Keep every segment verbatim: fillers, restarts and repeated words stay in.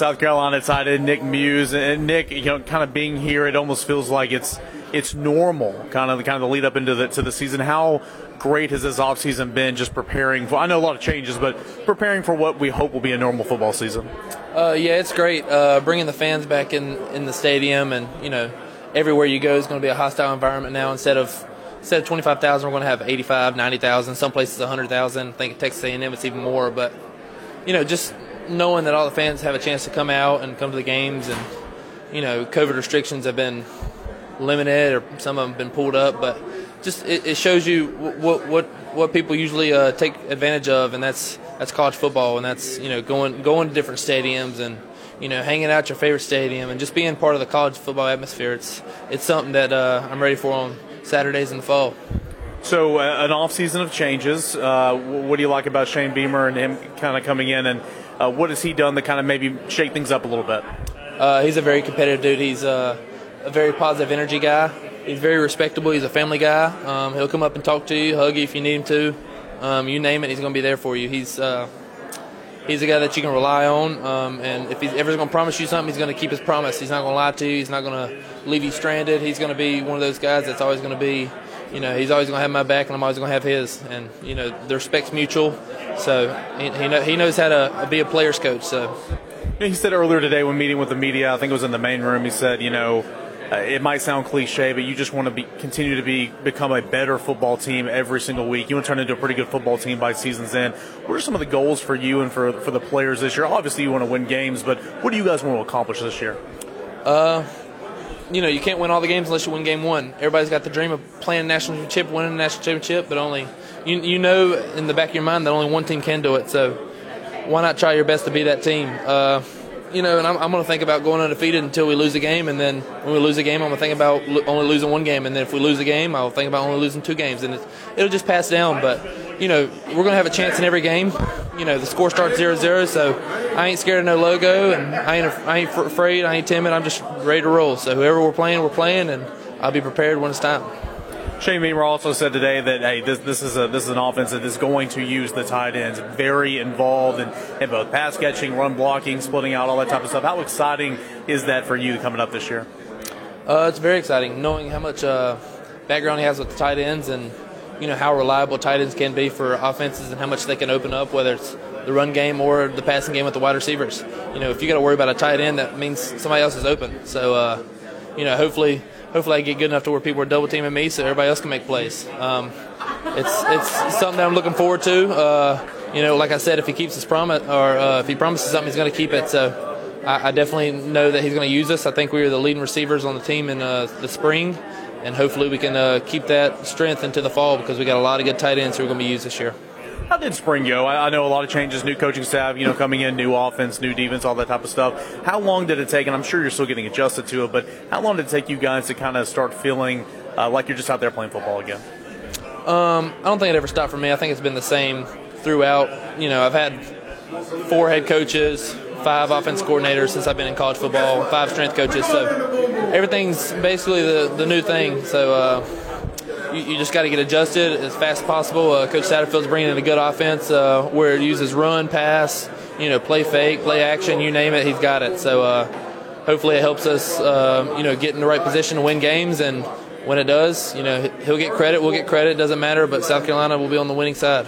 South Carolina side, Nick Muse, and Nick, you know, kind of being here, it almost feels like it's it's normal, kind of the kind of the lead up into the to the season. How great has this offseason been, just preparing for? I know a lot of changes, but preparing for what we hope will be a normal football season. Uh, yeah, it's great. Uh, bringing the fans back in, in the stadium, and you know, everywhere you go is going to be a hostile environment now. Instead of instead of twenty-five thousand, we're going to have eighty-five, ninety thousand. Some places one hundred thousand. I think at Texas A and M it's even more. But you know, just knowing that all the fans have a chance to come out and come to the games, and you know, COVID restrictions have been limited, or some of them have been pulled up, but just it, it shows you what what what people usually uh, take advantage of, and that's that's college football, and that's you know going going to different stadiums, and you know hanging out at your favorite stadium, and just being part of the college football atmosphere. It's it's something that uh, I'm ready for on Saturdays in the fall. So uh, an off season of changes. Uh, what do you like about Shane Beamer and him kind of coming in, and Uh, what has he done to kind of maybe shake things up a little bit? Uh, he's a very competitive dude. He's uh, a very positive energy guy. He's very respectable. He's a family guy. Um, he'll come up and talk to you, hug you if you need him to. Um, you name it, he's going to be there for you. He's uh, he's a guy that you can rely on, um, and if he's ever going to promise you something, he's going to keep his promise. He's not going to lie to you. He's not going to leave you stranded. He's going to be one of those guys that's always going to be, you know, he's always going to have my back, and I'm always going to have his. And, you know, the respect's mutual. So he he, know, he knows how to be a player's coach. So he said earlier today when meeting with the media, I think it was in the main room, he said, you know, uh, it might sound cliche, but you just want to be continue to be become a better football team every single week. You want to turn into a pretty good football team by season's end. What are some of the goals for you and for for the players this year? Obviously, you want to win games, but what do you guys want to accomplish this year? Uh. You know, you can't win all the games unless you win game one. Everybody's got the dream of playing national championship, winning a national championship, but only you, you know in the back of your mind that only one team can do it. So why not try your best to be that team? Uh, you know, and I'm, I'm going to think about going undefeated until we lose a game, and then when we lose a game, I'm going to think about lo- only losing one game, and then if we lose a game, I'll think about only losing two games, and it's, it'll just pass down. But you know, we're going to have a chance in every game. You know, the score starts zero zero, so I ain't scared of no logo, and I ain't I ain't afraid, I ain't timid, I'm just ready to roll. So whoever we're playing, we're playing, and I'll be prepared when it's time. Shane Beamer also said today that, hey, this this is a this is an offense that is going to use the tight ends, very involved in, in both pass catching, run blocking, splitting out, all that type of stuff. How exciting is that for you coming up this year? Uh, it's very exciting, knowing how much uh, background he has with the tight ends, and you know how reliable tight ends can be for offenses, and how much they can open up, whether it's the run game or the passing game with the wide receivers. You know, if you got to worry about a tight end, that means somebody else is open. So, uh, you know, hopefully, hopefully I get good enough to where people are double teaming me, so everybody else can make plays. Um, it's it's something that I'm looking forward to. Uh, you know, like I said, if he keeps his promise, or uh, if he promises something, he's going to keep it. So. I, I definitely know that he's going to use us. I think we were the leading receivers on the team in uh, the spring, and hopefully we can uh, keep that strength into the fall, because we got a lot of good tight ends who are going to be used this year. How did spring go? I, I know a lot of changes, new coaching staff, you know, coming in, new offense, new defense, all that type of stuff. How long did it take, and I'm sure you're still getting adjusted to it, but how long did it take you guys to kind of start feeling uh, like you're just out there playing football again? Um, I don't think it ever stopped for me. I think it's been the same throughout. You know, I've had four head coaches, five offense coordinators since I've been in college football, five strength coaches, so everything's basically the, the new thing. So uh, you, you just got to get adjusted as fast as possible. Uh, Coach Satterfield's bringing in a good offense uh, where it uses run, pass, you know, play fake, play action, you name it, he's got it. So uh, hopefully it helps us, uh, you know, get in the right position to win games, and when it does, you know, he'll get credit, we'll get credit, doesn't matter, but South Carolina will be on the winning side.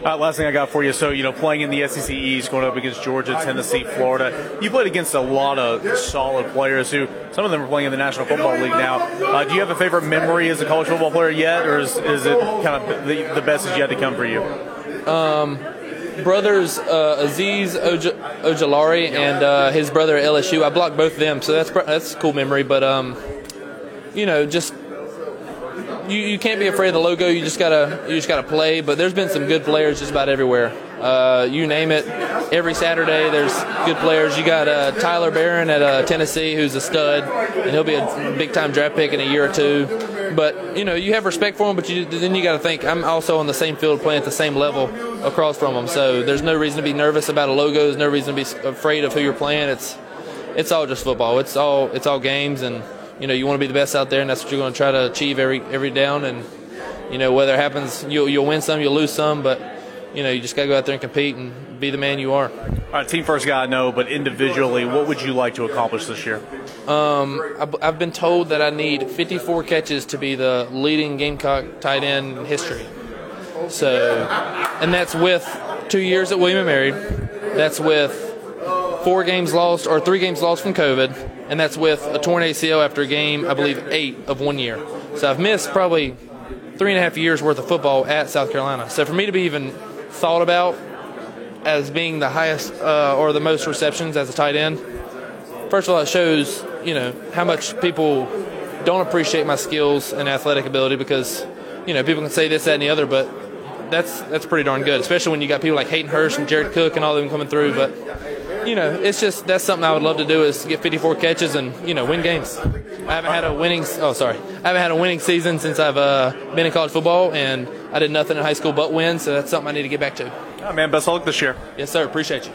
All right, last thing I got for you. So, you know, playing in the S E C East, going up against Georgia, Tennessee, Florida, you played against a lot of solid players who, some of them are playing in the National Football League now. Uh, do you have a favorite memory as a college football player yet, or is, is it kind of the, the best is yet to come for you? Um, brothers uh, Aziz Oj- Ojalari and uh, his brother at L S U, I blocked both of them, so that's, that's a cool memory. But, um, you know, just... You, you can't be afraid of the logo. You just gotta you just gotta play. But there's been some good players just about everywhere. Uh, you name it. Every Saturday there's good players. You got uh, Tyler Barron at uh, Tennessee, who's a stud, and he'll be a big time draft pick in a year or two. But you know you have respect for him. But you, then you gotta think, I'm also on the same field playing at the same level across from him. So there's no reason to be nervous about a logo. There's no reason to be afraid of who you're playing. It's it's all just football. It's all it's all games and. You know, you want to be the best out there, and that's what you're going to try to achieve every every down. And, you know, whether it happens, you'll, you'll win some, you'll lose some. But, you know, you just got to go out there and compete and be the man you are. All All right, team first guy, I know, but individually, what would you like to accomplish this year? Um, I've been told that I need fifty-four catches to be the leading Gamecock tight end in history. So, and that's with two years at William and Mary. That's with four games lost or three games lost from COVID, and that's with a torn A C L after a game, I believe, eight of one year. So I've missed probably three and a half years worth of football at South Carolina. So for me to be even thought about as being the highest uh, or the most receptions as a tight end, first of all, it shows, you know, how much people don't appreciate my skills and athletic ability because, you know, people can say this, that, and the other, but that's that's pretty darn good, especially when you got people like Hayden Hurst and Jared Cook and all of them coming through. But, you know, it's just that's something I would love to do is get fifty-four catches and, you know, win games. I haven't had a winning oh sorry I haven't had a winning season since I've uh, been in college football, and I did nothing in high school but win, so that's something I need to get back to. All right, man, best of luck this year. Yes, sir. Appreciate you.